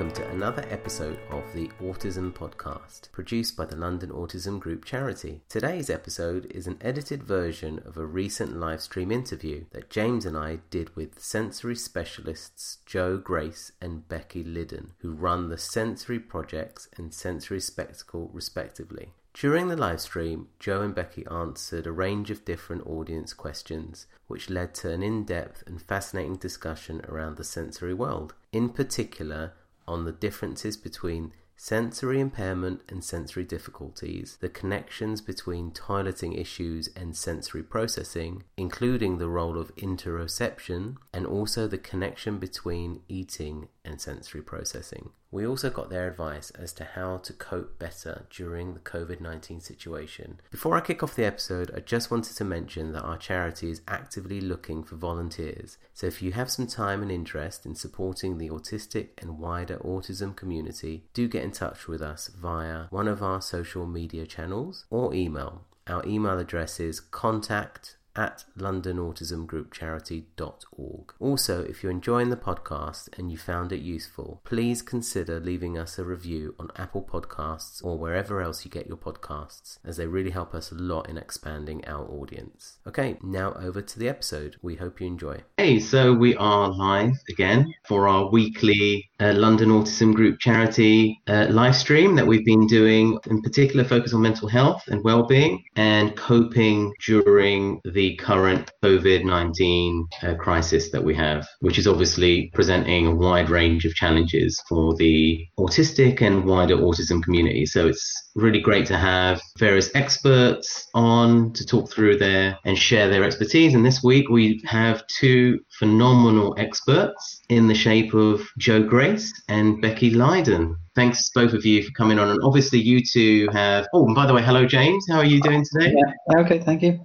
welcome to another episode of the Autism Podcast, produced by the London Autism Group Charity. Today's episode is an edited version of a recent live stream interview that James and I did with sensory specialists Jo Grace and Becky Lyddon, who run the Sensory Projects and Sensory Spectacle respectively. During the live stream, Jo and Becky answered a range of different audience questions, which led to an in-depth and fascinating discussion around the sensory world, in particular on the differences between sensory impairment and sensory difficulties, the connections between toileting issues and sensory processing, including the role of interoception, and also the connection between eating and sensory processing. We also got their advice as to how to cope better during the COVID-19 situation. Before I kick off the episode, I just wanted to mention that our charity is actively looking for volunteers, so if you have some time and interest in supporting the autistic and wider autism community, do get in touch with us via one of our social media channels or email. Our email address is contact@londonautismgroupcharity.org. Also, if you're enjoying the podcast and you found it useful, please consider leaving us a review on Apple Podcasts or wherever else you get your podcasts, as they really help us a lot in expanding our audience. Okay, now over to the episode. We hope you enjoy. Hey, so we are live again for our weekly London Autism Group Charity live stream that we've been doing, in particular focus on mental health and well-being and coping during the current COVID-19 crisis that we have, which is obviously presenting a wide range of challenges for the autistic and wider autism community. So it's really great to have various experts on to talk through their and share their expertise. And this week we have two phenomenal experts in the shape of Jo Grace and Becky Lyddon. Thanks both of you for coming on, and obviously you two have... Oh, and by the way, hello James, how are you doing today? Yeah, okay, thank you.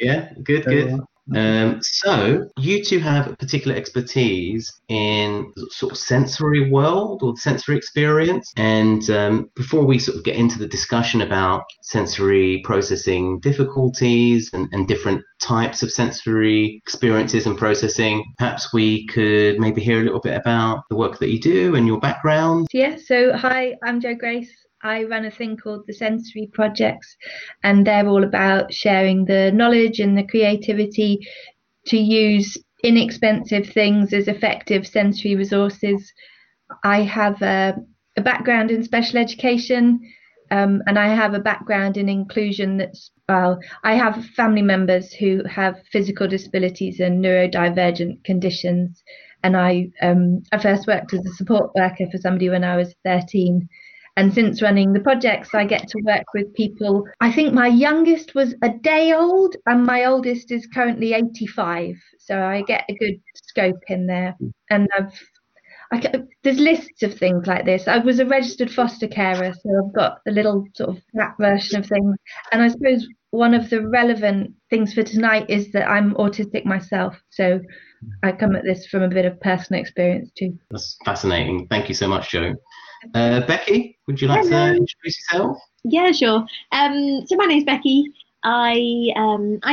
Yeah, good, good. So you two have a particular expertise in sort of sensory world or sensory experience. And before we sort of get into the discussion about sensory processing difficulties and different types of sensory experiences and processing, perhaps we could maybe hear a little bit about the work that you do and your background. Yeah, so hi, I'm Jo Grace. I run a thing called the Sensory Projects, and they're all about sharing the knowledge and the creativity to use inexpensive things as effective sensory resources. I have a background in special education, and I have a background in inclusion. I have family members who have physical disabilities and neurodivergent conditions, and I first worked as a support worker for somebody when I was 13. And since running the projects, I get to work with people. I think my youngest was a day old and my oldest is currently 85. So I get a good scope in there. And there's lists of things like this. I was a registered foster carer, so I've got a little sort of that version of things. And I suppose one of the relevant things for tonight is that I'm autistic myself. So I come at this from a bit of personal experience too. That's fascinating. Thank you so much, Jo. Becky, would you like to introduce yourself? Yeah, sure. So my name's Becky. I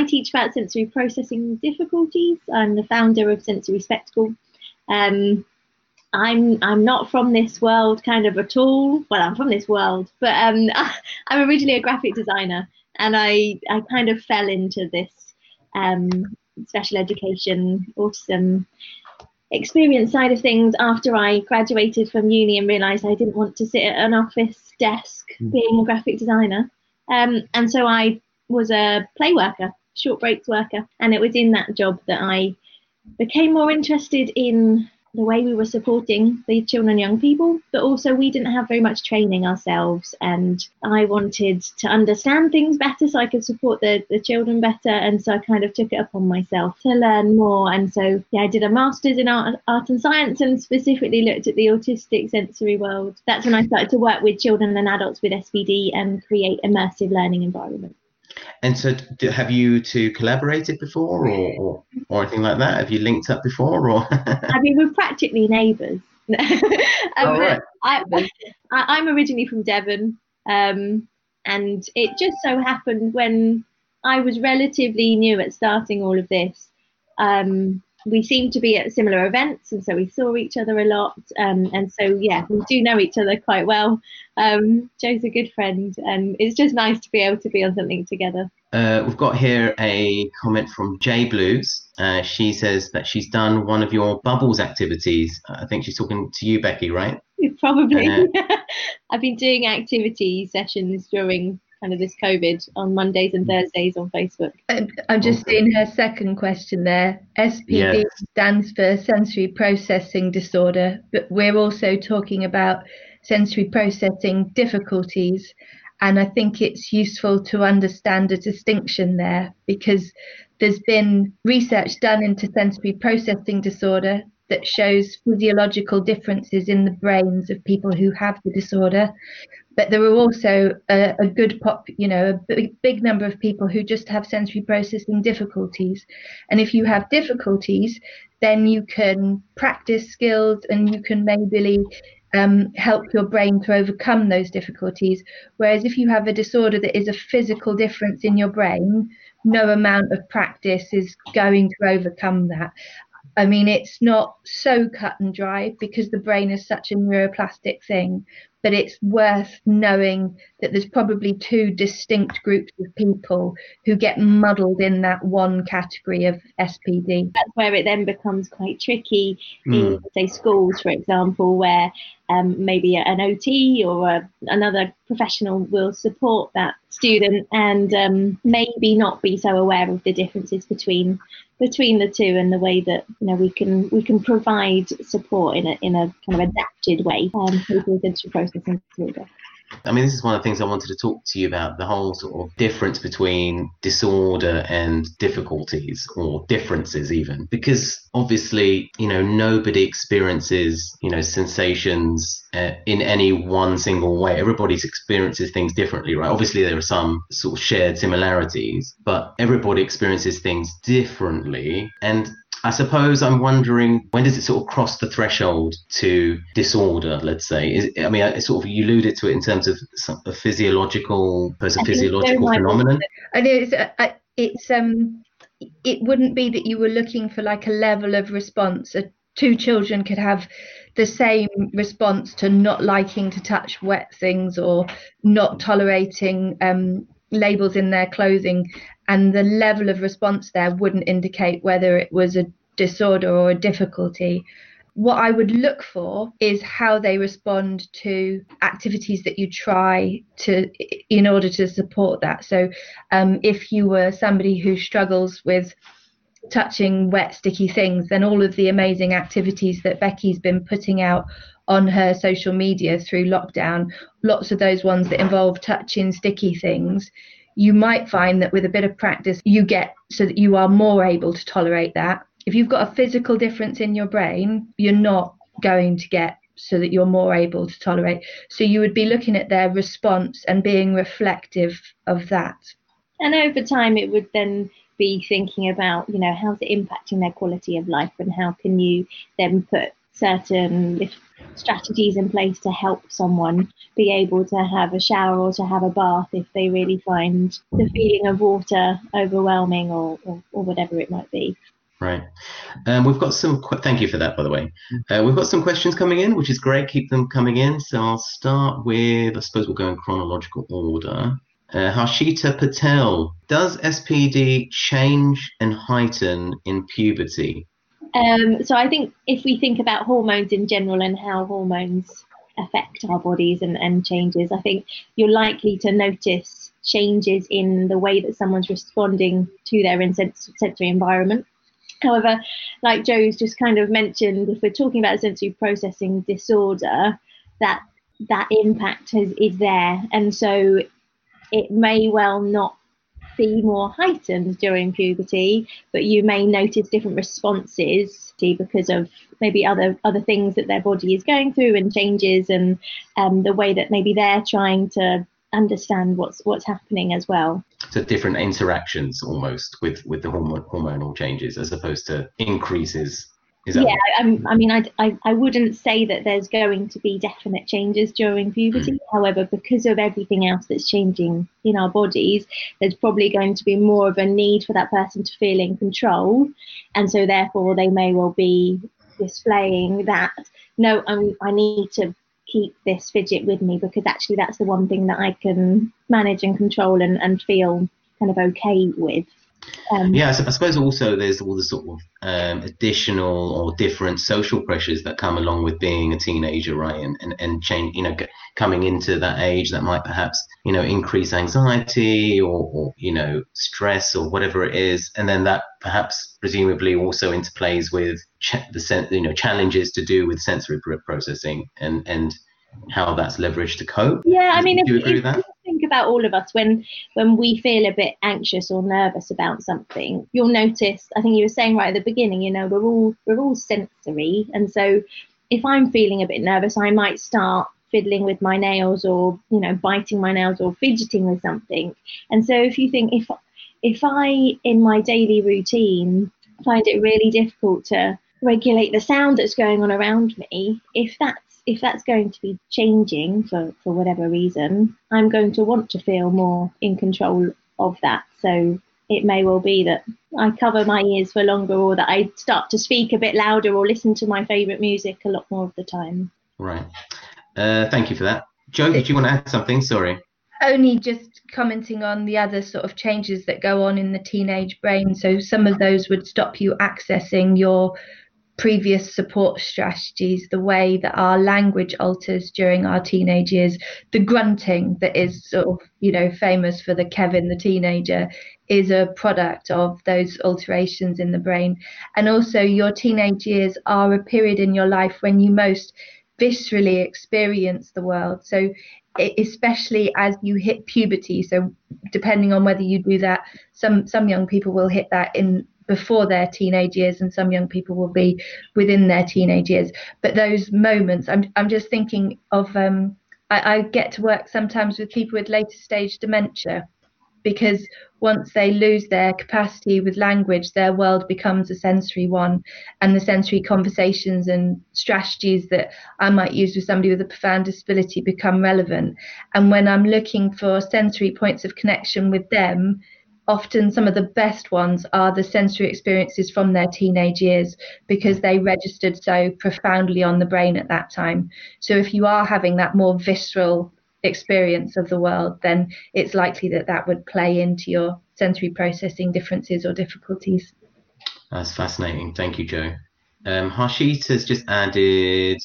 teach about sensory processing difficulties. I'm the founder of Sensory Spectacle. I'm not from this world kind of at all. Well, I'm from this world, but I'm originally a graphic designer, and I kind of fell into this special education autism experience side of things after I graduated from uni and realised I didn't want to sit at an office desk being a graphic designer. And so I was a play worker, short breaks worker, and it was in that job that I became more interested in the way we were supporting the children and young people, but also we didn't have very much training ourselves, and I wanted to understand things better so I could support the children better, and so I kind of took it upon myself to learn more. And so I did a master's in art and science and specifically looked at the autistic sensory world. That's when I started to work with children and adults with SPD and create immersive learning environments. And so have you two collaborated before or anything like that? Have you linked up before? Or I mean, we're practically neighbours. Right. I'm originally from Devon, and it just so happened when I was relatively new at starting all of this, we seem to be at similar events, and so we saw each other a lot, and so yeah, we do know each other quite well. Jo's a good friend, and it's just nice to be able to be on something together. We've got here a comment from Jay Blues. She says that she's done one of your bubbles activities. I think she's talking to you, Becky, right? Probably. I've been doing activity sessions during kind of this COVID on Mondays and Thursdays on Facebook. I'm just seeing her second question there. SPD stands for sensory processing disorder, but we're also talking about sensory processing difficulties. And I think it's useful to understand a distinction there, because there's been research done into sensory processing disorder that shows physiological differences in the brains of people who have the disorder. But there are also a big number of people who just have sensory processing difficulties. And if you have difficulties, then you can practice skills and you can maybe help your brain to overcome those difficulties. Whereas if you have a disorder that is a physical difference in your brain, no amount of practice is going to overcome that. I mean, it's not so cut and dry because the brain is such a neuroplastic thing, but it's worth knowing that there's probably two distinct groups of people who get muddled in that one category of SPD. That's where it then becomes quite tricky in, say, schools, for example, where maybe an OT or another professional will support that student and maybe not be so aware of the differences between the two and the way that, you know, we can provide support in a kind of adapted way for people with sensory processing disorder. I mean, this is one of the things I wanted to talk to you about, the whole sort of difference between disorder and difficulties, or differences even, because obviously, you know, nobody experiences, you know, sensations in any one single way. Everybody experiences things differently, right? Obviously, there are some sort of shared similarities, but everybody experiences things differently. And I suppose I'm wondering, when does it sort of cross the threshold to disorder, let's say? You alluded to it in terms of a physiological phenomenon. I know it wouldn't be that you were looking for like a level of response. Two children could have the same response to not liking to touch wet things or not tolerating labels in their clothing, and the level of response there wouldn't indicate whether it was a disorder or a difficulty. What I would look for is how they respond to activities that you try to in order to support that. So if you were somebody who struggles with touching wet, sticky things, then all of the amazing activities that Becky's been putting out on her social media through lockdown, lots of those ones that involve touching sticky things, you might find that with a bit of practice you get so that you are more able to tolerate that. If you've got a physical difference in your brain, you're not going to get so that you're more able to tolerate. So you would be looking at their response and being reflective of that. And over time it would then be thinking about, you know, how's it impacting their quality of life and how can you then put certain strategies in place to help someone be able to have a shower or to have a bath if they really find the feeling of water overwhelming or whatever it might be. Right. We've got some. Thank you for that, by the way. We've got some questions coming in, which is great. Keep them coming in. So I'll start with, I suppose we'll go in chronological order. Harshita Patel, does SPD change and heighten in puberty? So I think if we think about hormones in general and how hormones affect our bodies and changes, I think you're likely to notice changes in the way that someone's responding to their sensory environment. However, like Jo's just kind of mentioned, if we're talking about sensory processing disorder, that impact is there. And so it may well not be more heightened during puberty, but you may notice different responses because of maybe other things that their body is going through and changes, and the way that maybe they're trying to understand what's happening as well. So different interactions almost with the hormonal changes as opposed to increases. I wouldn't say that there's going to be definite changes during puberty. However, because of everything else that's changing in our bodies, there's probably going to be more of a need for that person to feel in control. And so therefore they may well be displaying that, no, I need to keep this fidget with me because actually that's the one thing that I can manage and control and feel kind of okay with. So I suppose also there's all the sort of additional or different social pressures that come along with being a teenager, right? And change, coming into that age that might perhaps, increase anxiety or stress or whatever it is. And then that perhaps presumably also interplays with the challenges to do with sensory processing and how that's leveraged to cope. Yeah, I mean, do you agree with that? Think about all of us when we feel a bit anxious or nervous about something, you'll notice, I think you were saying right at the beginning, we're all sensory, and so if I'm feeling a bit nervous, I might start fiddling with my nails or biting my nails or fidgeting with something. And so if you think, if I in my daily routine find it really difficult to regulate the sound that's going on around me, if that's going to be changing for whatever reason, I'm going to want to feel more in control of that. So it may well be that I cover my ears for longer, or that I start to speak a bit louder or listen to my favourite music a lot more of the time. Right. Thank you for that. Jo, did you want to add something? Sorry. Only just commenting on the other sort of changes that go on in the teenage brain. So some of those would stop you accessing your previous support strategies, the way that our language alters during our teenage years, the grunting that is sort of famous for the Kevin the teenager is a product of those alterations in the brain. And also your teenage years are a period in your life when you most viscerally experience the world, so especially as you hit puberty. So depending on whether you do that, some young people will hit that in before their teenage years, and some young people will be within their teenage years. But those moments, I'm just thinking of, I get to work sometimes with people with later stage dementia, because once they lose their capacity with language, their world becomes a sensory one, and the sensory conversations and strategies that I might use with somebody with a profound disability become relevant. And when I'm looking for sensory points of connection with them, often some of the best ones are the sensory experiences from their teenage years, because they registered so profoundly on the brain at that time. So if you are having that more visceral experience of the world, then it's likely that would play into your sensory processing differences or difficulties. That's fascinating. Thank you, Jo. Harshit has just added,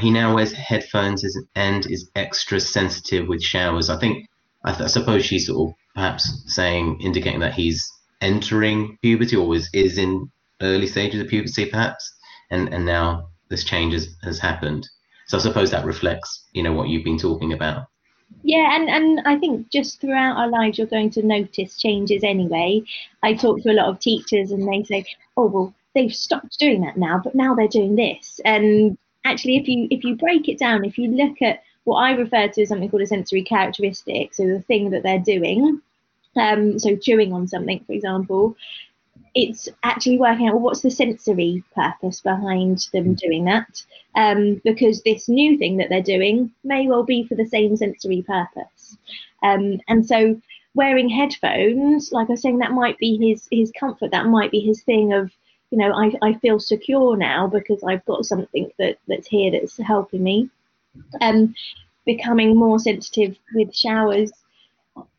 he now wears headphones and is extra sensitive with showers. I suppose she's sort of perhaps indicating that he's entering puberty or is in early stages of puberty perhaps, and now this change has happened. So I suppose that reflects, what you've been talking about. Yeah, and I think just throughout our lives you're going to notice changes anyway. I talk to a lot of teachers and they say, oh, well, they've stopped doing that now, but now they're doing this. And actually, if you break it down, if you look at what I refer to as something called a sensory characteristic, so the thing that they're doing, so chewing on something, for example, it's actually working out, well, what's the sensory purpose behind them doing that? Because this new thing that they're doing may well be for the same sensory purpose. And so wearing headphones, like I was saying, that might be his comfort, that might be his thing of, I feel secure now because I've got something that's here that's helping me. Becoming more sensitive with showers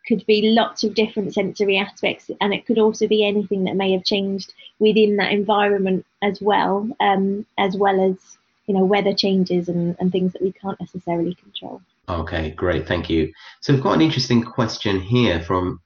could be lots of different sensory aspects, and it could also be anything that may have changed within that environment as well as weather changes and things that we can't necessarily control. Okay, great, thank you. So we've got an interesting question here from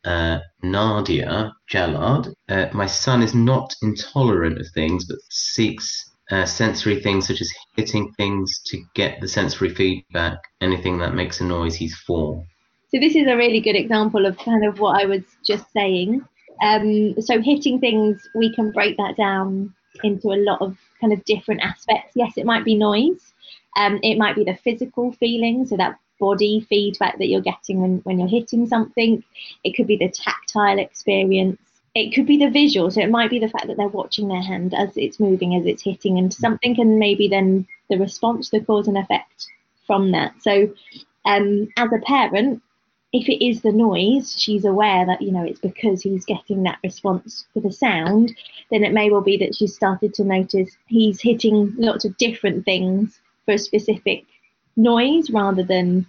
Nadia Jalard. My son is not intolerant of things but seeks sensory things such as hitting things to get the sensory feedback. Anything that makes a noise, he's for. So this is a really good example of kind of what I was just saying. So hitting things, we can break that down into a lot of kind of different aspects. Yes, it might be noise. It might be the physical feeling, so that body feedback that you're getting when you're hitting something. It could be the tactile experience. it could be the visual, so it might be the fact that they're watching their hand as it's moving, as it's hitting into something, and maybe then the response, the cause and effect from that. So as a parent, if it is the noise, she's aware that, you know, it's because he's getting that response for the sound, then it may well be that she's started to notice he's hitting lots of different things for a specific noise rather than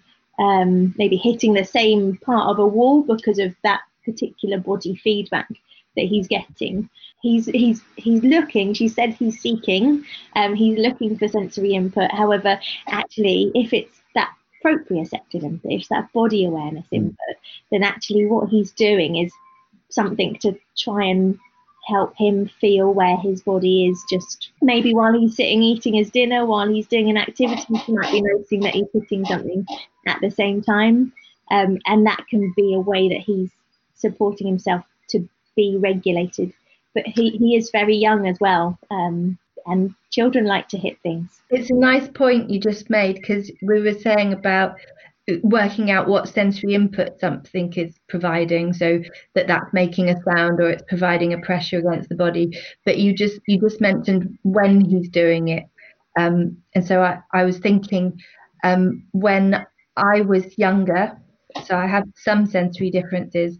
maybe hitting the same part of a wall because of that particular body feedback that he's getting. He's looking, she said he's seeking, he's looking for sensory input. However, actually, if it's that proprioceptive input, if it's that body awareness input, then actually what he's doing is something to try and help him feel where his body is. Just maybe while he's sitting eating his dinner, while he's doing an activity, he might be noticing that he's hitting something at the same time, and that can be a way that he's supporting himself to be regulated. But he is very young as well, and children like to hit things. It's a nice point you just made, because we were saying about working out what sensory input something is providing, so that's making a sound or it's providing a pressure against the body. But you just mentioned when he's doing it, and so I was thinking, when I was younger, so I have some sensory differences,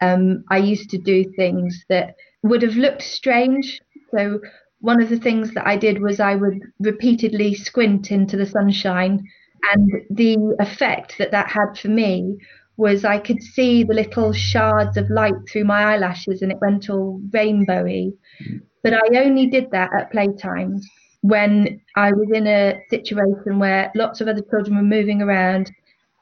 I used to do things that would have looked strange. So one of the things that I did was I would repeatedly squint into the sunshine, and the effect that had for me was I could see the little shards of light through my eyelashes, and it went all rainbowy. But I only did that at playtime, when I was in a situation where lots of other children were moving around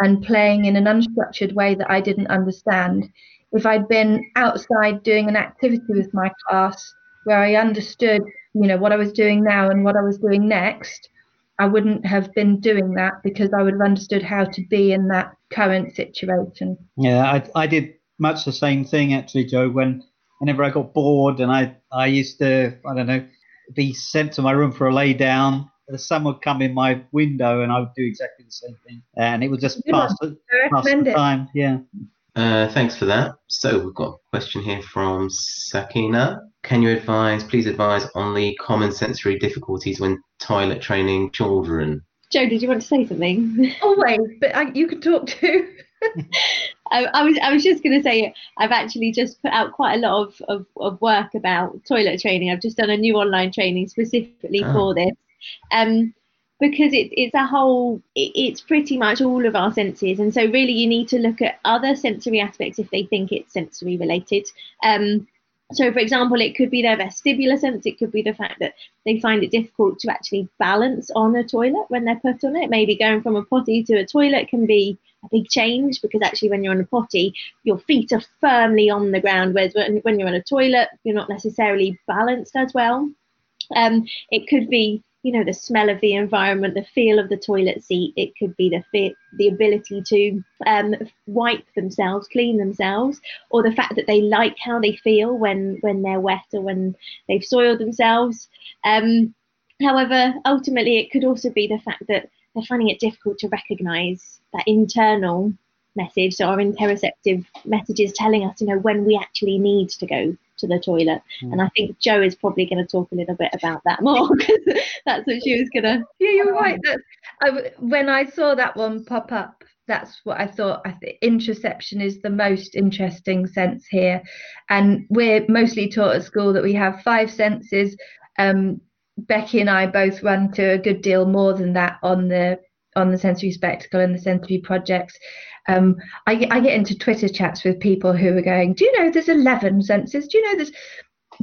and playing in an unstructured way that I didn't understand. If I'd been outside doing an activity with my class where I understood, you know, what I was doing now and what I was doing next, I wouldn't have been doing that, because I would have understood how to be in that current situation. Yeah, I did much the same thing actually, Jo. Whenever I got bored, and I used to, I don't know, be sent to my room for a lay down, the sun would come in my window and I would do exactly the same thing. And it would just pass the time. Yeah. Thanks for that. So we've got a question here from Sakina. Can you please advise on the common sensory difficulties when toilet training children? Jo, did you want to say something? Always, but you can talk too. I was just going to say, I've actually just put out quite a lot of work about toilet training. I've just done a new online training specifically for this, because it's pretty much all of our senses, and so really you need to look at other sensory aspects if they think it's sensory related. So, for example, it could be their vestibular sense. It could be the fact that they find it difficult to actually balance on a toilet when they're put on it. Maybe going from a potty to a toilet can be a big change, because actually when you're on a potty, your feet are firmly on the ground, whereas when you're on a toilet, you're not necessarily balanced as well. It could be, you know, the smell of the environment, the feel of the toilet seat. It could be the ability to wipe themselves, clean themselves, or the fact that they like how they feel when they're wet or when they've soiled themselves. However, ultimately, it could also be the fact that they're finding it difficult to recognise that internal message, so our interoceptive messages telling us, you know, when we actually need to go to the toilet. And I think Jo is probably going to talk a little bit about that more, because that's what she was gonna. Yeah, you're right. When I saw that one pop up, that's what I thought. I think interoception is the most interesting sense here, and we're mostly taught at school that we have five senses. Becky and I both run to a good deal more than that on the Sensory Spectacle and the Sensory Projects. I get into Twitter chats with people who are going, do you know there's 11 senses? Do you know there's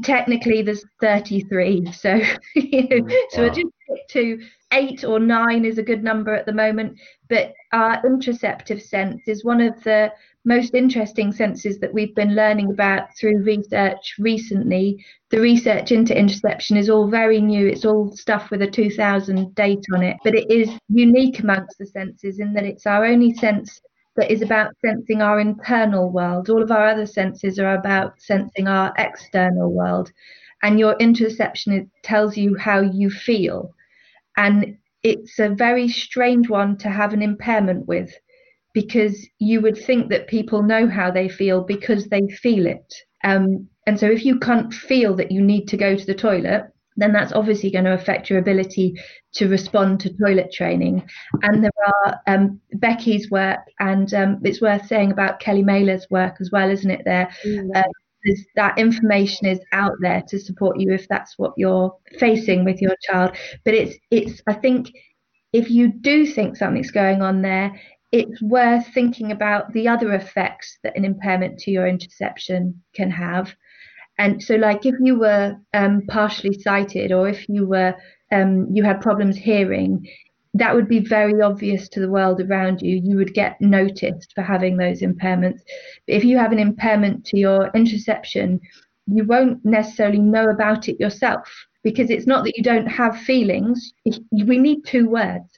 33? So, you know, so I just stick to 8 or 9 is a good number at the moment. But our interoceptive sense is one of the most interesting senses that we've been learning about through research recently. The research into interoception is all very new. It's all stuff with a 2000 date on it. But it is unique amongst the senses in that it's our only sense that is about sensing our internal world. All of our other senses are about sensing our external world. And your interoception tells you how you feel. And it's a very strange one to have an impairment with, because you would think that people know how they feel because they feel it. And so if you can't feel that you need to go to the toilet, then that's obviously going to affect your ability to respond to toilet training. And there are Becky's work, and it's worth saying about Kelly Mailer's work as well, isn't it? That information is out there to support you if that's what you're facing with your child. But it's I think if you do think something's going on there, it's worth thinking about the other effects that an impairment to your interoception can have. And so, like, if you were partially sighted, or if you were you had problems hearing, that would be very obvious to the world around you. You would get noticed for having those impairments. But if you have an impairment to your interoception, you won't necessarily know about it yourself, because it's not that you don't have feelings. We need two words.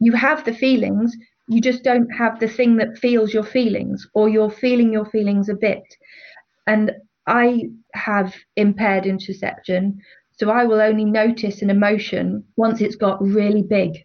You have the feelings, you just don't have the thing that feels your feelings, or you're feeling your feelings a bit. And I have impaired interoception, so I will only notice an emotion once it's got really big.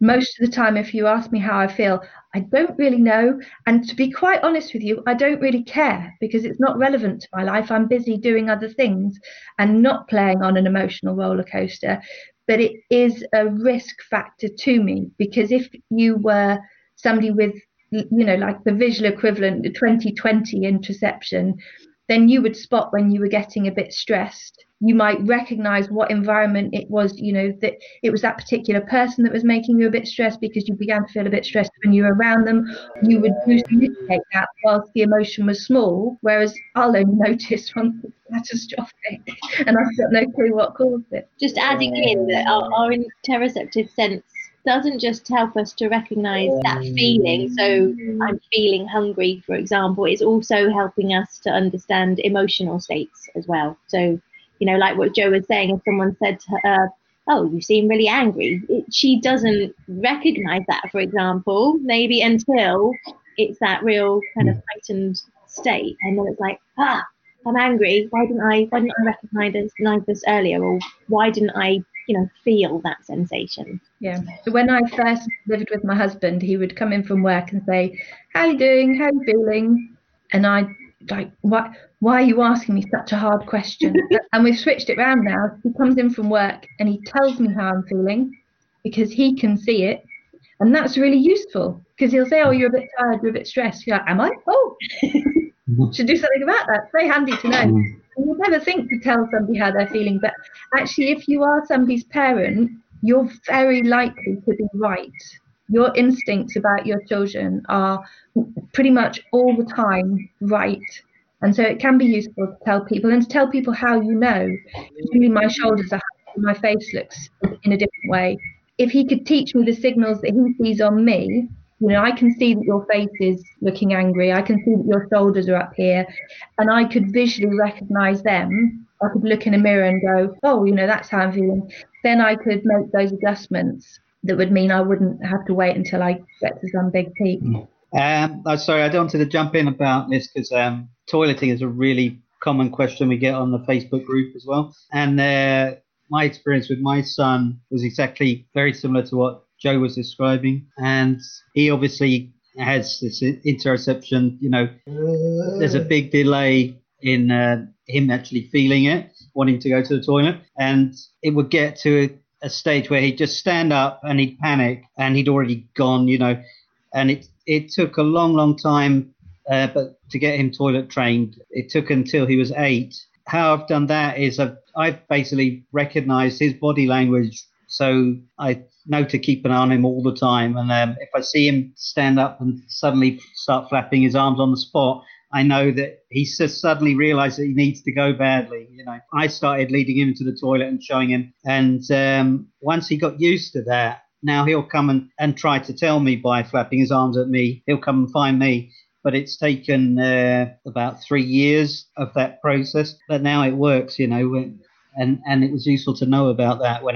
Most of the time, if you ask me how I feel, I don't really know. And to be quite honest with you, I don't really care, because it's not relevant to my life. I'm busy doing other things and not playing on an emotional roller coaster. But it is a risk factor to me, because if you were somebody with, you know, like the visual equivalent, the 20/20 interoception, then you would spot when you were getting a bit stressed. You might recognize what environment it was, you know, that it was that particular person that was making you a bit stressed, because you began to feel a bit stressed when you were around them. You would usually mitigate that whilst the emotion was small, whereas I'll only notice once it's catastrophic and I've got no clue what caused it. Just adding in that our interoceptive sense doesn't just help us to recognise that feeling. So I'm feeling hungry, for example, is also helping us to understand emotional states as well. So, you know, like what Jo was saying, if someone said to her, oh, you seem really angry, she doesn't recognise that, for example, maybe until it's that real kind of heightened state. And then it's like, I'm angry. Why didn't I recognise this earlier? Or why didn't I, you know, feel that sensation? Yeah. So when I first lived with my husband, he would come in from work and say, how are you doing? How are you feeling? And I'd like, why are you asking me such a hard question? And we've switched it around now. He comes in from work and he tells me how I'm feeling, because he can see it. And that's really useful, because he'll say, oh, you're a bit tired, you're a bit stressed. You're like, am I? Oh, should do something about that. It's very handy to know. You never think to tell somebody how they're feeling, but actually, if you are somebody's parent, you're very likely to be right. Your instincts about your children are pretty much all the time right. And so it can be useful to tell people, and to tell people how you know. Usually my shoulders are high, my face looks in a different way. If he could teach me the signals that he sees on me, you know, I can see that your face is looking angry. I can see that your shoulders are up here, and I could visually recognise them. I could look in a mirror and go, oh, you know, that's how I'm feeling. Then I could make those adjustments that would mean I wouldn't have to wait until I get to some big peak. I'm sorry, I don't want to jump in about this, because toileting is a really common question we get on the Facebook group as well. And my experience with my son was exactly very similar to what Jo was describing, and he obviously has this interoception. You know, there's a big delay in him actually feeling it, wanting to go to the toilet, and it would get to a stage where he'd just stand up and he'd panic, and he'd already gone, you know. And it took a long time, but to get him toilet trained, it took until he was 8. How I've done that is I've basically recognised his body language, so I know to keep an eye on him all the time. And if I see him stand up and suddenly start flapping his arms on the spot, I know that he's just suddenly realised that he needs to go badly. You know, I started leading him to the toilet and showing him. And once he got used to that, now he'll come and try to tell me by flapping his arms at me. He'll come and find me. But it's taken about 3 years of that process. But now it works, you know. And it was useful to know about that when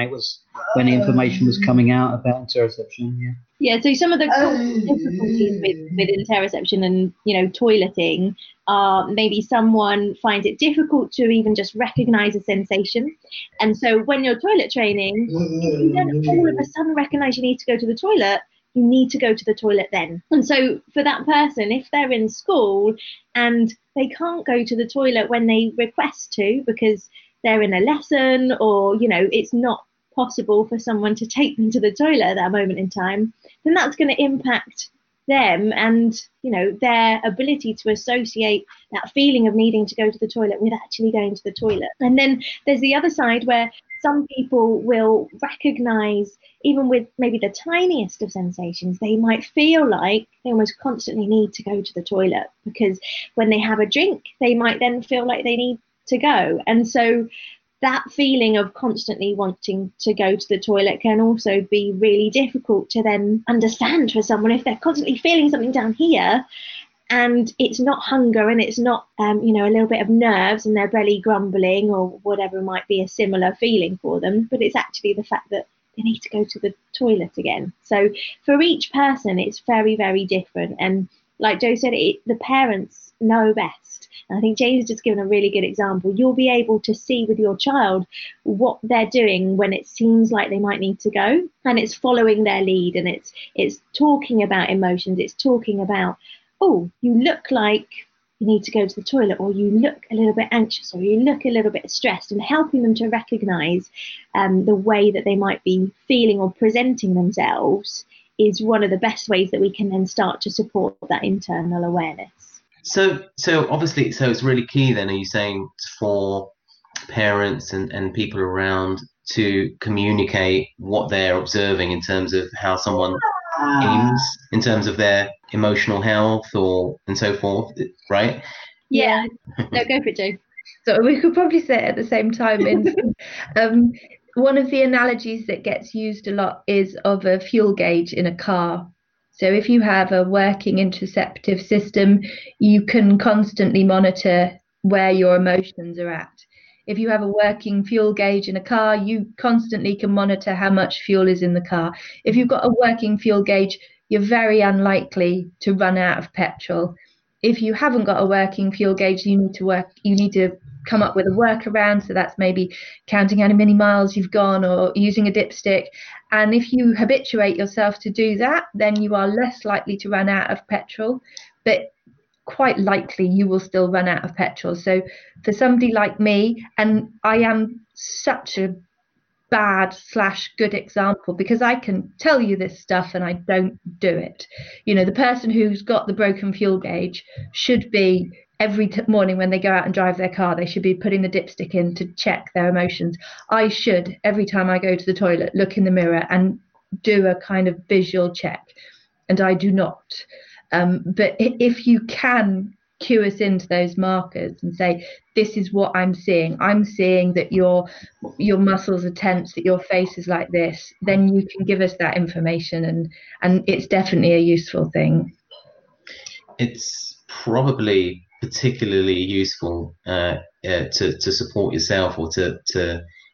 the information was coming out about interoception. Yeah. So some of the difficulties with interoception and, you know, toileting are maybe someone finds it difficult to even just recognise a sensation, and so when you're toilet training, you don't all of a sudden recognise you need to go to the toilet. you need to go to the toilet then. And so for that person, if they're in school and they can't go to the toilet when they request to because they're in a lesson or, you know, it's not possible for someone to take them to the toilet at that moment in time, then that's going to impact them and, you know, their ability to associate that feeling of needing to go to the toilet with actually going to the toilet. And then there's the other side where some people will recognize, even with maybe the tiniest of sensations, they might feel like they almost constantly need to go to the toilet, because when they have a drink, they might then feel like they need to go. And so that feeling of constantly wanting to go to the toilet can also be really difficult to then understand for someone if they're constantly feeling something down here and it's not hunger and it's not, you know, a little bit of nerves and their belly grumbling or whatever might be a similar feeling for them, but it's actually the fact that they need to go to the toilet again. So for each person, it's very, very different. And like Jo said, the parents know best. And I think Jane's just given a really good example. You'll be able to see with your child what they're doing when it seems like they might need to go. And it's following their lead, and it's talking about emotions. It's talking about, oh, you look like you need to go to the toilet, or you look a little bit anxious, or you look a little bit stressed, and helping them to recognise the way that they might be feeling or presenting themselves is one of the best ways that we can then start to support that internal awareness. So obviously, so it's really key then, are you saying, for parents and people around to communicate what they're observing in terms of how someone aims, in terms of their emotional health or and so forth, right? Yeah. No, go for it, Jo. So we could probably say it at the same time. In, one of the analogies that gets used a lot is of a fuel gauge in a car. So if you have a working interoceptive system, you can constantly monitor where your emotions are at. If you have a working fuel gauge in a car, you constantly can monitor how much fuel is in the car. If you've got a working fuel gauge, you're very unlikely to run out of petrol. If you haven't got a working fuel gauge, you need to come up with a workaround. So that's maybe counting how many miles you've gone or using a dipstick. And if you habituate yourself to do that, then you are less likely to run out of petrol, but quite likely you will still run out of petrol. So for somebody like me, and I am such a bad/good example because I can tell you this stuff and I don't do it. You know, the person who's got the broken fuel gauge should be every morning when they go out and drive their car, they should be putting the dipstick in to check their emotions. I should, every time I go to the toilet, look in the mirror and do a kind of visual check. And I do not. But if you can cue us into those markers and say, this is what I'm seeing. I'm seeing that your muscles are tense, that your face is like this, then you can give us that information, and it's definitely a useful thing. It's probably particularly useful to support yourself or to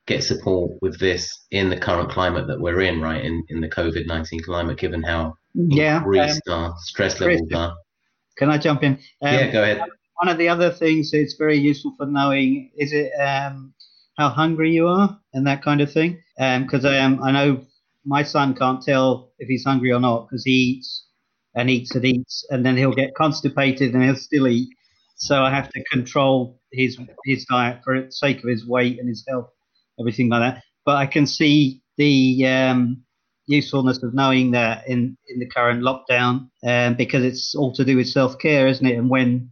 get support with this in the current climate that we're in, right, in the COVID-19 climate, given how increased our stress levels are. Can I jump in? Yeah, go ahead. One of the other things that's very useful for knowing is it how hungry you are and that kind of thing. Because I know my son can't tell if he's hungry or not because he eats, and then he'll get constipated and he'll still eat. So I have to control his diet for the sake of his weight and his health, everything like that. But I can see the usefulness of knowing that in the current lockdown, because it's all to do with self-care, isn't it? And when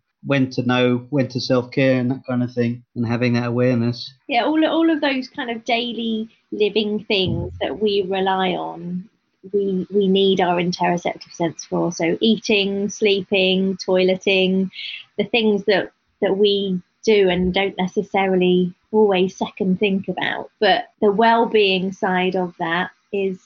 to know when to self-care and that kind of thing, and having that awareness. Yeah, all of those kind of daily living things that we rely on, we need our interoceptive sense for. So eating, sleeping, toileting, the things that we do and don't necessarily always second think about. But the well-being side of that is,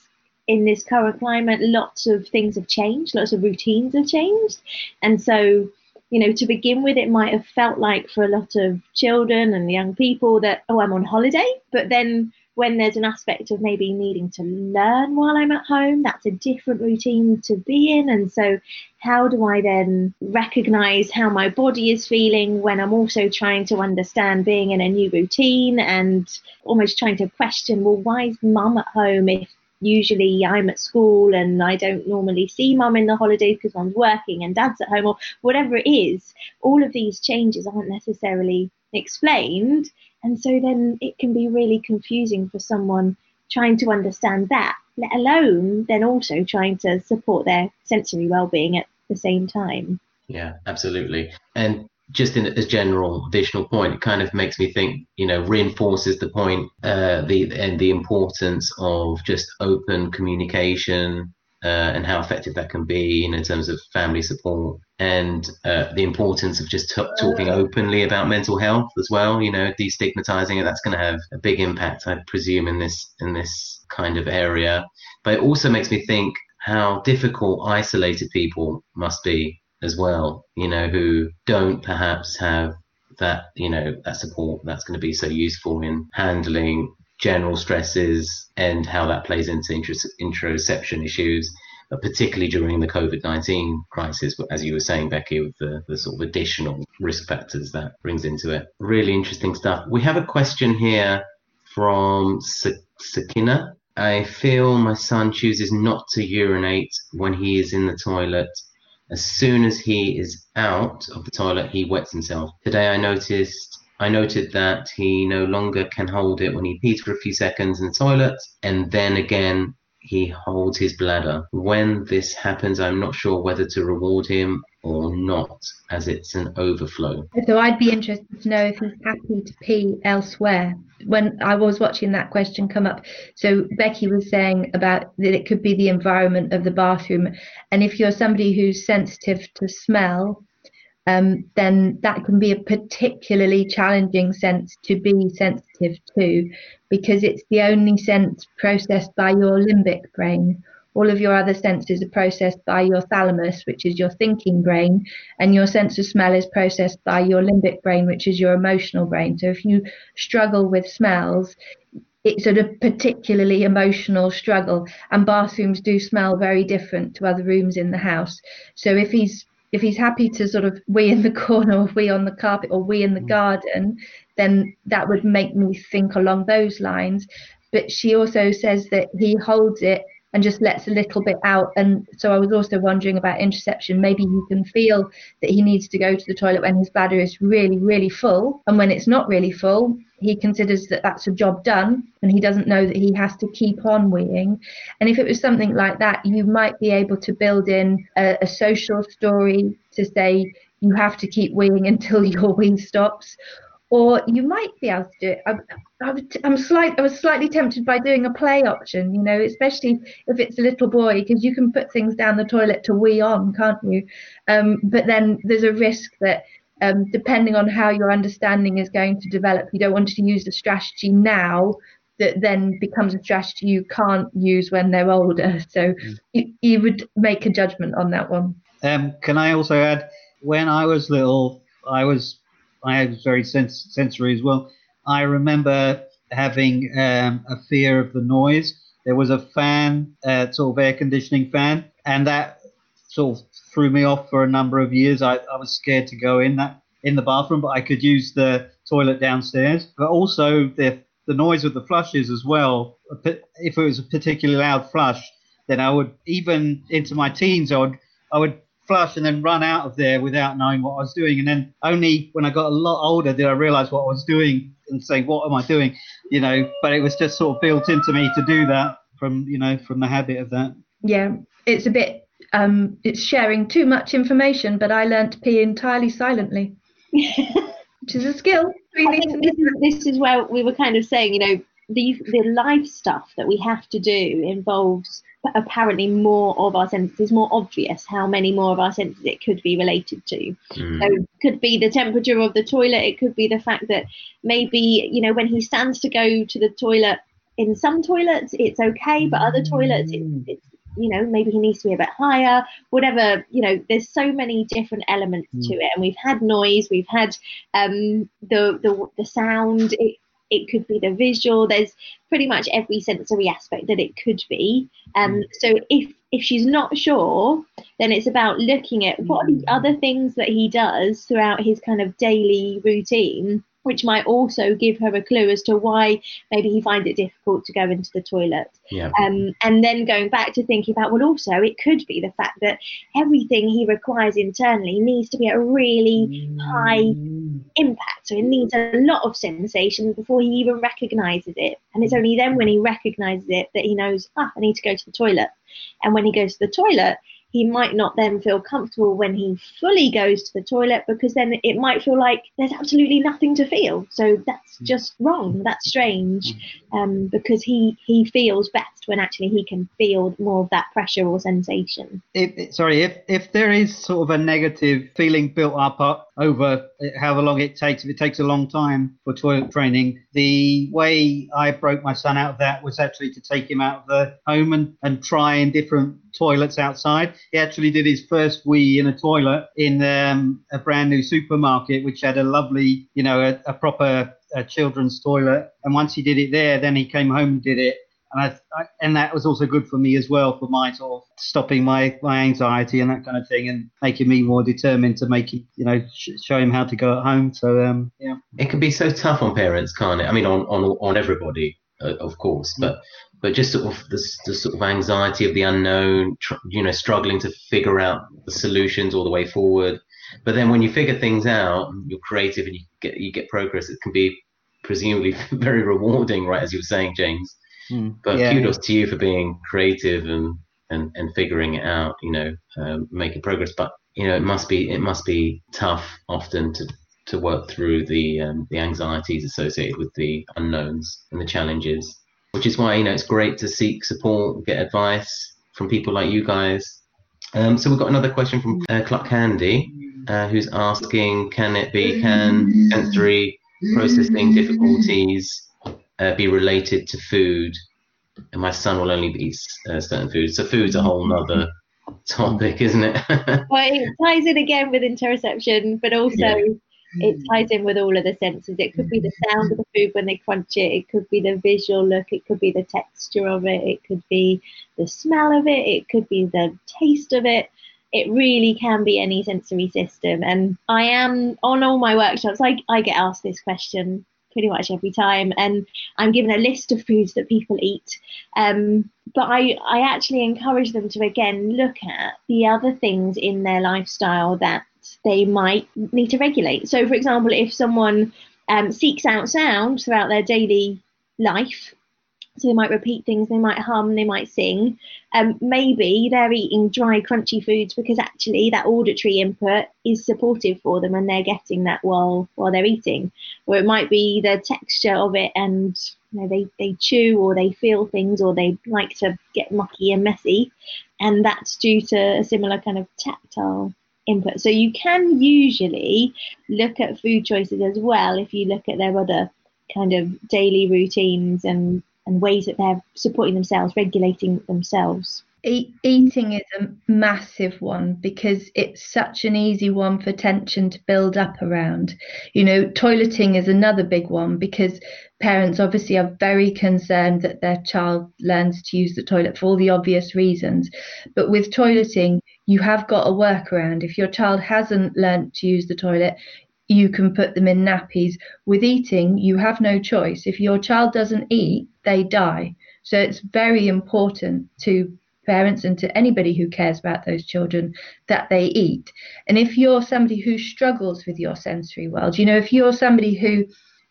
in this current climate, lots of things have changed, lots of routines have changed. And so, you know, to begin with, it might have felt like for a lot of children and young people that, oh, I'm on holiday. But then when there's an aspect of maybe needing to learn while I'm at home, that's a different routine to be in. And so how do I then recognize how my body is feeling when I'm also trying to understand being in a new routine and almost trying to question, well, why is mum at home if usually I'm at school and I don't normally see mum in the holidays because mum's working and dad's at home or whatever it is, all of these changes aren't necessarily explained. And so then it can be really confusing for someone trying to understand that, let alone then also trying to support their sensory well-being at the same time. Yeah, absolutely. And just in a general additional point, it kind of makes me think, you know, reinforces the point, the importance of just open communication and how effective that can be, you know, in terms of family support, and the importance of just talking openly about mental health as well. You know, destigmatizing it, that's going to have a big impact, I presume, in this kind of area. But it also makes me think how difficult isolated people must be as well, you know, who don't perhaps have that, you know, that support that's going to be so useful in handling general stresses and how that plays into interoception issues, but particularly during the COVID-19 crisis, as you were saying, Becky, with the sort of additional risk factors that brings into it. Really interesting stuff. We have a question here from Sakina. I feel my son chooses not to urinate when he is in the toilet. As soon as he is out of the toilet, he wets himself. Today I noted that he no longer can hold it when he pees for a few seconds in the toilet, and then again he holds his bladder. When this happens, I'm not sure whether to reward him or not, as it's an overflow. So I'd be interested to know if he's happy to pee elsewhere. When I was watching that question come up, so Becky was saying about that it could be the environment of the bathroom, and if you're somebody who's sensitive to smell, then that can be a particularly challenging sense to be sensitive to, because it's the only sense processed by your limbic brain. All of your other senses are processed by your thalamus, which is your thinking brain, and your sense of smell is processed by your limbic brain, which is your emotional brain. So if you struggle with smells, it's sort of particularly emotional struggle, and bathrooms do smell very different to other rooms in the house. So if he's happy to sort of wee in the corner, or wee on the carpet, or wee in the garden, then that would make me think along those lines. But she also says that he holds it and just lets a little bit out. And so I was also wondering about interoception. Maybe he can feel that he needs to go to the toilet when his bladder is really, really full. And when it's not really full, he considers that that's a job done, and he doesn't know that he has to keep on weeing. And if it was something like that, you might be able to build in a social story to say, you have to keep weeing until your wee stops. Or you might be able to do it. I was slightly tempted by doing a play option, you know, especially if it's a little boy, because you can put things down the toilet to wee on, can't you? But then there's a risk that depending on how your understanding is going to develop, you don't want to use a strategy now that then becomes a strategy you can't use when they're older. So you would make a judgment on that one. Can I also add, when I was little, I was very sensory as well. I remember having a fear of the noise. There was a fan, sort of air conditioning fan, and that sort of threw me off for a number of years. I was scared to go in the bathroom, but I could use the toilet downstairs. But also the noise of the flushes as well. If it was a particularly loud flush, then I would, even into my teens, I would flush and then run out of there without knowing what I was doing. And then only when I got a lot older did I realize what I was doing and say, what am I doing? You know, but it was just sort of built into me to do that from the habit of that. Yeah, it's a bit, it's sharing too much information, but I learned to pee entirely silently, which is a skill. I think this is where we were kind of saying, you know, the life stuff that we have to do involves apparently more of our senses, more obvious how many more of our senses it could be related to. So it could be the temperature of the toilet, it could be the fact that maybe, you know, when he stands to go to the toilet, in some toilets it's okay, but other toilets it's you know, maybe he needs to be a bit higher, whatever, you know, there's so many different elements to it. And we've had noise, we've had the sound, it could be the visual, there's pretty much every sensory aspect that it could be. So if she's not sure, then it's about looking at what are the other things that he does throughout his kind of daily routine which might also give her a clue as to why maybe he finds it difficult to go into the toilet. Yeah. And then going back to thinking about, well, also it could be the fact that everything he requires internally needs to be at a really high impact. So it needs a lot of sensation before he even recognises it. And it's only then when he recognises it that he knows, I need to go to the toilet. And when he goes to the toilet, he might not then feel comfortable when he fully goes to the toilet, because then it might feel like there's absolutely nothing to feel. So that's just wrong. That's strange, because he feels best when actually he can feel more of that pressure or sensation. If there is sort of a negative feeling built up over however long it takes, if it takes a long time for toilet training, the way I broke my son out of that was actually to take him out of the home and try in different toilets outside. He actually did his first wee in a toilet in a brand new supermarket, which had a lovely, a proper children's toilet. And once he did it there, then he came home and did it. And and that was also good for me as well, for my sort of stopping my anxiety and that kind of thing, and making me more determined to make him, show him how to go at home. So yeah, it can be so tough on parents, can't it? I mean, on everybody, of course, but just sort of the sort of anxiety of the unknown, struggling to figure out the solutions or the way forward. But then when you figure things out, you're creative and you get progress. It can be presumably very rewarding, right? As you were saying, James. But yeah, kudos to you for being creative and figuring it out, making progress. But it must be tough often to work through the anxieties associated with the unknowns and the challenges. Which is why, it's great to seek support, get advice from people like you guys. So we've got another question from Cluck Handy, who's asking, can sensory processing difficulties be related to food? And my son will only eat certain foods. So food's a whole nother topic, isn't it? Well, it ties in again with interoception, but also... Yeah. It ties in with all of the senses. It could be the sound of the food when they crunch it. It could be the visual look. It could be the texture of it. It could be the smell of it. It could be the taste of it. It really can be any sensory system. And I am, on all my workshops, I get asked this question pretty much every time, and I'm given a list of foods that people eat, but I actually encourage them to again look at the other things in their lifestyle that they might need to regulate. So for example, if someone seeks out sound throughout their daily life, so they might repeat things, they might hum, they might sing, maybe they're eating dry, crunchy foods because actually that auditory input is supportive for them and they're getting that while they're eating. Or it might be the texture of it, and they chew or they feel things or they like to get mucky and messy, and that's due to a similar kind of tactile input. So you can usually look at food choices as well if you look at their other kind of daily routines and ways that they're supporting themselves, regulating themselves. Eating is a massive one because it's such an easy one for tension to build up around. Toileting is another big one because parents obviously are very concerned that their child learns to use the toilet for all the obvious reasons. But with toileting, you have got a workaround. If your child hasn't learnt to use the toilet, you can put them in nappies. With eating, you have no choice. If your child doesn't eat, they die. So it's very important to parents and to anybody who cares about those children that they eat. And if you're somebody who struggles with your sensory world, if you're somebody who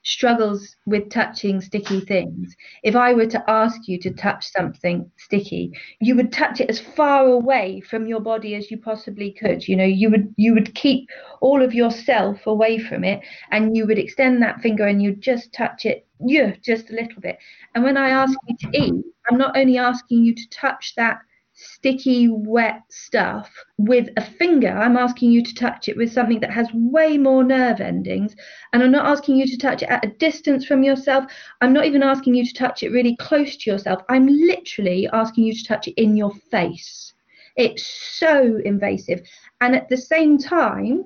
struggles with touching sticky things, if I were to ask you to touch something sticky, you would touch it as far away from your body as you possibly could. You would keep all of yourself away from it, and you would extend that finger and you'd just touch it just a little bit. And when I ask you to eat, I'm not only asking you to touch that sticky, wet stuff with a finger, I'm asking you to touch it with something that has way more nerve endings. And I'm not asking you to touch it at a distance from yourself. I'm not even asking you to touch it really close to yourself. I'm literally asking you to touch it in your face. It's so invasive. And at the same time,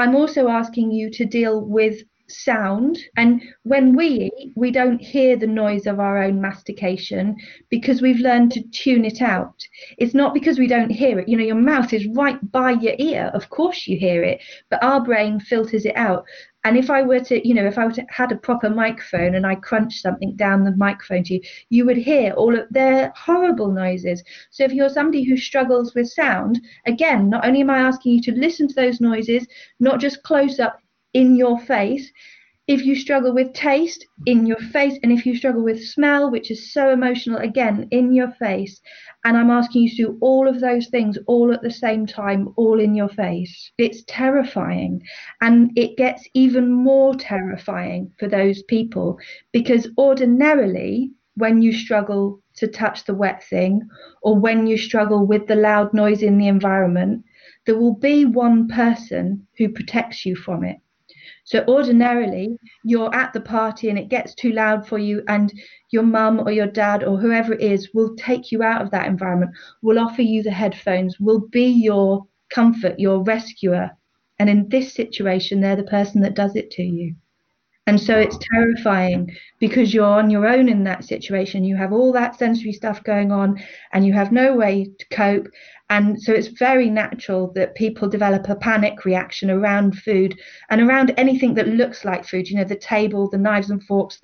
I'm also asking you to deal with sound, and when we eat, we don't hear the noise of our own mastication because we've learned to tune it out. It's not because we don't hear it. You know, your mouth is right by your ear, of course you hear it, but our brain filters it out. And if I were to, you know, if I were to had a proper microphone and I crunched something down the microphone to you, you would hear all of their horrible noises. So if you're somebody who struggles with sound, again, not only am I asking you to listen to those noises, not just close up in your face. If you struggle with taste, in your face. And if you struggle with smell, which is so emotional, again, in your face. And I'm asking you to do all of those things all at the same time, all in your face. It's terrifying. And it gets even more terrifying for those people, because ordinarily, when you struggle to touch the wet thing, or when you struggle with the loud noise in the environment, there will be one person who protects you from it. So ordinarily, you're at the party and it gets too loud for you, and your mum or your dad or whoever it is will take you out of that environment, will offer you the headphones, will be your comfort, your rescuer. And in this situation, they're the person that does it to you. And so it's terrifying because you're on your own in that situation. You have all that sensory stuff going on and you have no way to cope. And so it's very natural that people develop a panic reaction around food and around anything that looks like food, you know, the table, the knives and forks,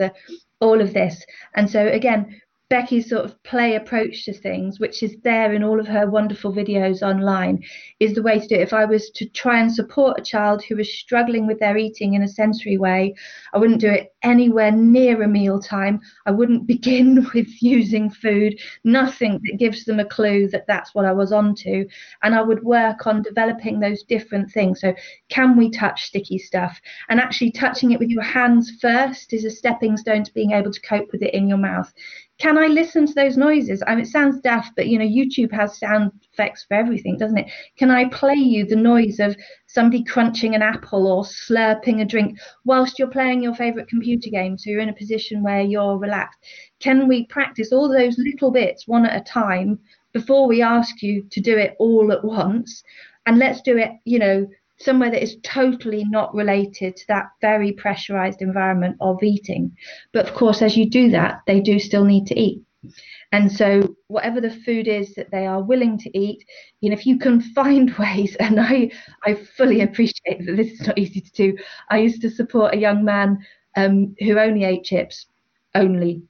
all of this. And so, again, Becky's sort of play approach to things, which is there in all of her wonderful videos online, is the way to do it. If I was to try and support a child who was struggling with their eating in a sensory way, I wouldn't do it anywhere near a mealtime. I wouldn't begin with using food, nothing that gives them a clue that that's what I was onto. And I would work on developing those different things. So can we touch sticky stuff? And actually touching it with your hands first is a stepping stone to being able to cope with it in your mouth. Can I listen to those noises? I mean, it sounds daft, but, you know, YouTube has sound effects for everything, doesn't it? Can I play you the noise of somebody crunching an apple or slurping a drink whilst you're playing your favourite computer game, so you're in a position where you're relaxed? Can we practice all those little bits one at a time before we ask you to do it all at once? And let's do it, you know, somewhere that is totally not related to that very pressurized environment of eating. But of course, as you do that, they do still need to eat. And so whatever the food is that they are willing to eat, you know, if you can find ways, and I fully appreciate that this is not easy to do. I used to support a young man who only ate chips, only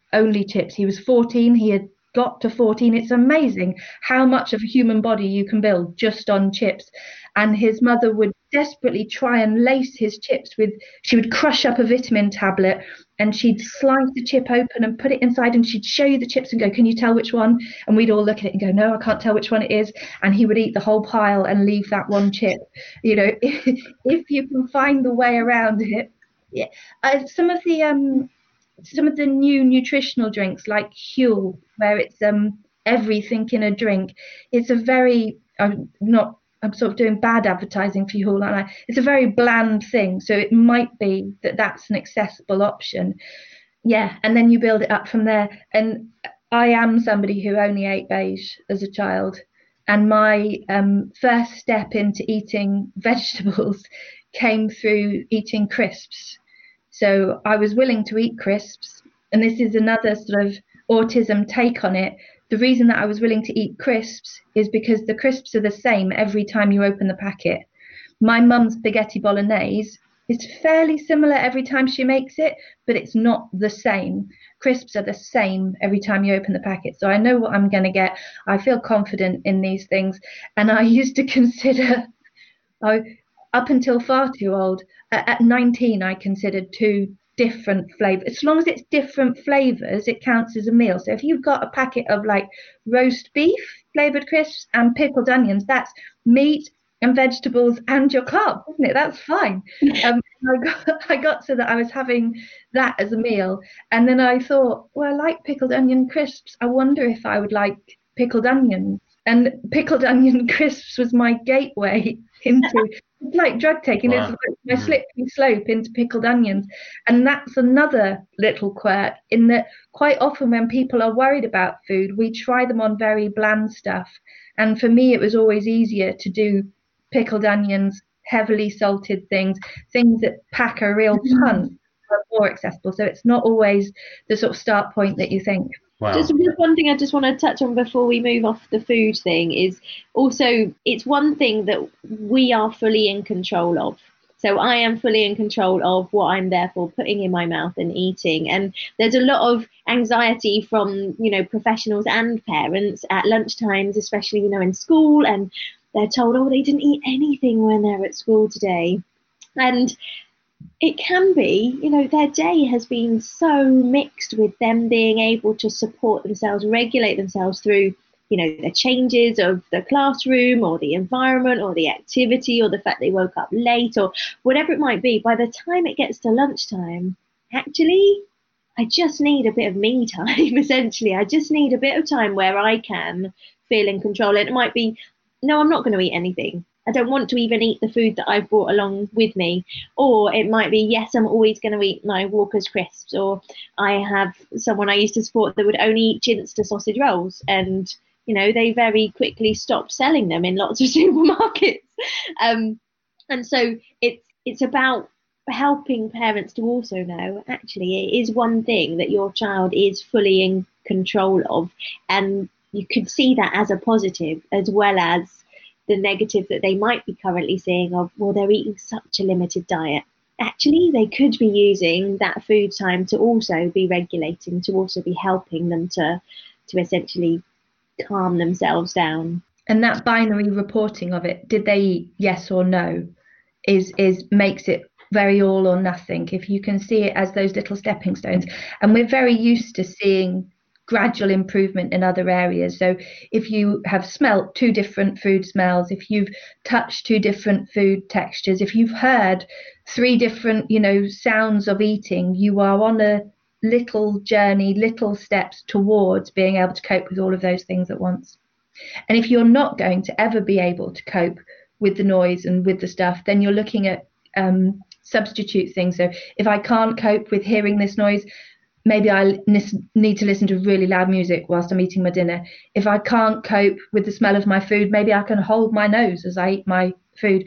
chips. He was 14. He had got to 14. It's amazing how much of a human body you can build just on chips. And his mother would desperately try and lace his chips with, she would crush up a vitamin tablet and she'd slice the chip open and put it inside, and she'd show you the chips and go, can you tell which one? And we'd all look at it and go, no, I can't tell which one it is. And he would eat the whole pile and leave that one chip. You know, if you can find the way around it. Yeah. Some of the new nutritional drinks like Huel, where it's everything in a drink, it's a very, I'm sort of doing bad advertising for Huel, and it's a very bland thing, so it might be that that's an accessible option. Yeah, and then you build it up from there. And I am somebody who only ate beige as a child, and my first step into eating vegetables came through eating crisps. So I was willing to eat crisps, and this is another sort of autism take on it. The reason that I was willing to eat crisps is because the crisps are the same every time you open the packet. My mum's spaghetti bolognese is fairly similar every time she makes it, but it's not the same. Crisps are the same every time you open the packet. So I know what I'm going to get. I feel confident in these things. And I used to consider... up until far too old, at 19, I considered 2 different flavours. As long as it's different flavours, it counts as a meal. So if you've got a packet of like roast beef flavoured crisps and pickled onions, that's meat and vegetables and your carb, isn't it? That's fine. I got so that I was having that as a meal. And then I thought, well, I like pickled onion crisps. I wonder if I would like pickled onions. And pickled onion crisps was my gateway into... It's like drug taking. Wow. It's like a slippery slope into pickled onions. And that's another little quirk, in that quite often when people are worried about food, we try them on very bland stuff. And for me, it was always easier to do pickled onions, heavily salted things, things that pack a real punch are more accessible. So it's not always the sort of start point that you think. Wow. Just one thing I just want to touch on before we move off the food thing is also it's one thing that we are fully in control of. So I am fully in control of what I'm therefore putting in my mouth and eating. And there's a lot of anxiety from, you know, professionals and parents at lunchtimes, especially, you know, in school. And they're told, oh, they didn't eat anything when they're at school today. And it can be, you know, their day has been so mixed with them being able to support themselves, regulate themselves through, you know, the changes of the classroom or the environment or the activity or the fact they woke up late or whatever it might be. By the time it gets to lunchtime, actually, I just need a bit of me time, essentially. I just need a bit of time where I can feel in control. And it might be, no, I'm not going to eat anything. I don't want to even eat the food that I've brought along with me. Or it might be, yes, I'm always going to eat my Walkers crisps. Or I have someone I used to support that would only eat Ginster sausage rolls. And, you know, they very quickly stopped selling them in lots of supermarkets. And so it's about helping parents to also know, actually, it is one thing that your child is fully in control of. And you could see that as a positive, as well as the negative that they might be currently seeing of, well, they're eating such a limited diet. Actually, they could be using that food time to also be regulating, to also be helping them to essentially calm themselves down. And that binary reporting of it, did they eat yes or no, is makes it very all or nothing. If you can see it as those little stepping stones. And we're very used to seeing gradual improvement in other areas. So if you have smelt two different food smells, if you've touched two different food textures, if you've heard three different, you know, sounds of eating, you are on a little journey, little steps towards being able to cope with all of those things at once. And if you're not going to ever be able to cope with the noise and with the stuff, then you're looking at substitute things. So if I can't cope with hearing this noise, maybe I need to listen to really loud music whilst I'm eating my dinner. If I can't cope with the smell of my food, maybe I can hold my nose as I eat my food.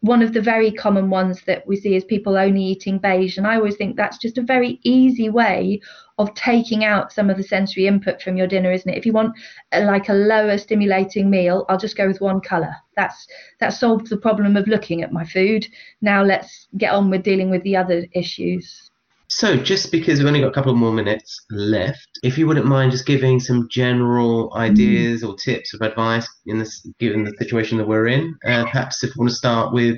One of the very common ones that we see is people only eating beige. And I always think that's just a very easy way of taking out some of the sensory input from your dinner, isn't it? If you want like a lower stimulating meal, I'll just go with one colour. That solved the problem of looking at my food. Now let's get on with dealing with the other issues. So just because we've only got a couple more minutes left, if you wouldn't mind just giving some general ideas or tips of advice in this, given the situation that we're in, perhaps if we want to start with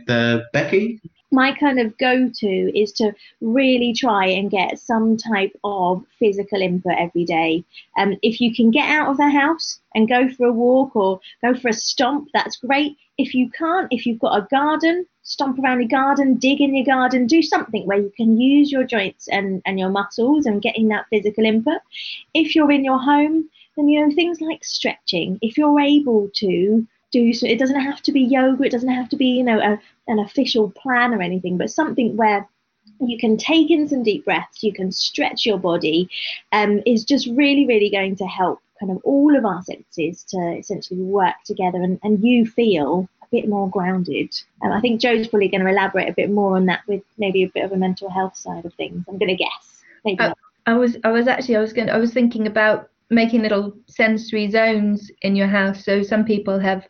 Becky. My kind of go-to is to really try and get some type of physical input every day. If you can get out of the house and go for a walk or go for a stomp, that's great. If you can't, if you've got a garden, stomp around your garden, dig in your garden, do something where you can use your joints and your muscles and getting that physical input. If you're in your home, then, you know, things like stretching. If you're able to do so, it doesn't have to be yoga, it doesn't have to be, you know, an official plan or anything, but something where you can take in some deep breaths, you can stretch your body, is just really, really going to help kind of all of our senses to essentially work together and you feel a bit more grounded. I think Jo's probably going to elaborate a bit more on that with maybe a bit of a mental health side of things. I'm going to guess. Maybe I was thinking about making little sensory zones in your house. So some people have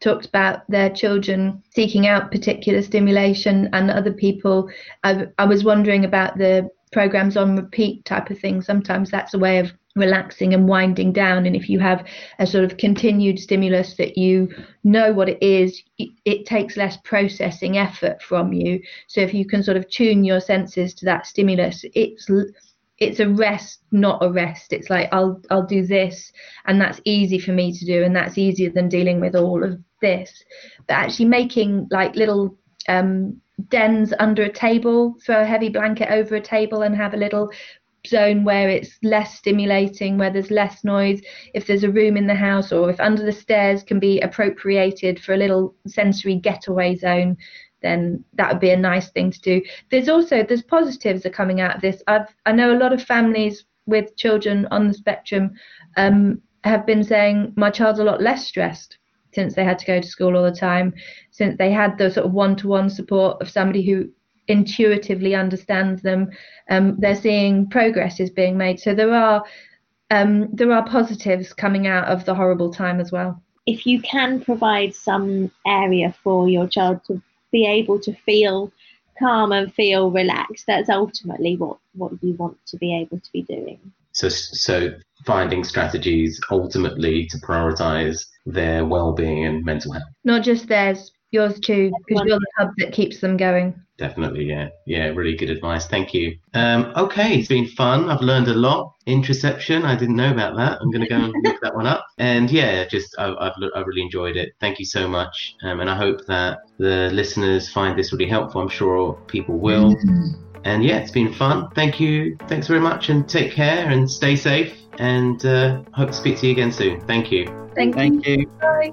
talked about their children seeking out particular stimulation and other people. I was wondering about the programs on repeat type of thing. Sometimes that's a way of relaxing and winding down. And if you have a sort of continued stimulus that you know what it is, it takes less processing effort from you. So if you can sort of tune your senses to that stimulus, it's a rest, not a rest. It's like, I'll do this, and that's easy for me to do, and that's easier than dealing with all of this. But actually making like little dens under a table, throw a heavy blanket over a table and have a little zone where it's less stimulating, where there's less noise. If there's a room in the house, or if under the stairs can be appropriated for a little sensory getaway zone, then that would be a nice thing to do. There's positives are coming out of this. I know a lot of families with children on the spectrum have been saying, my child's a lot less stressed. since they had to go to school all the time, since they had the sort of one-to-one support of somebody who intuitively understands them, they're seeing progress is being made. So there are positives coming out of the horrible time as well. If you can provide some area for your child to be able to feel calm and feel relaxed, that's ultimately what you want to be able to be doing. So finding strategies ultimately to prioritise their well-being and mental health. Not just theirs, yours too, because you're the hub that keeps them going. Definitely, yeah. Yeah, really good advice. Thank you. Okay, it's been fun. I've learned a lot. Interoception, I didn't know about that. I'm going to go and look that one up. And yeah, just I've really enjoyed it. Thank you so much. And I hope that the listeners find this really helpful. I'm sure people will. And yeah, it's been fun. Thank you. Thanks very much, and take care and stay safe, and hope to speak to you again soon. Thank you. Thank you. Bye.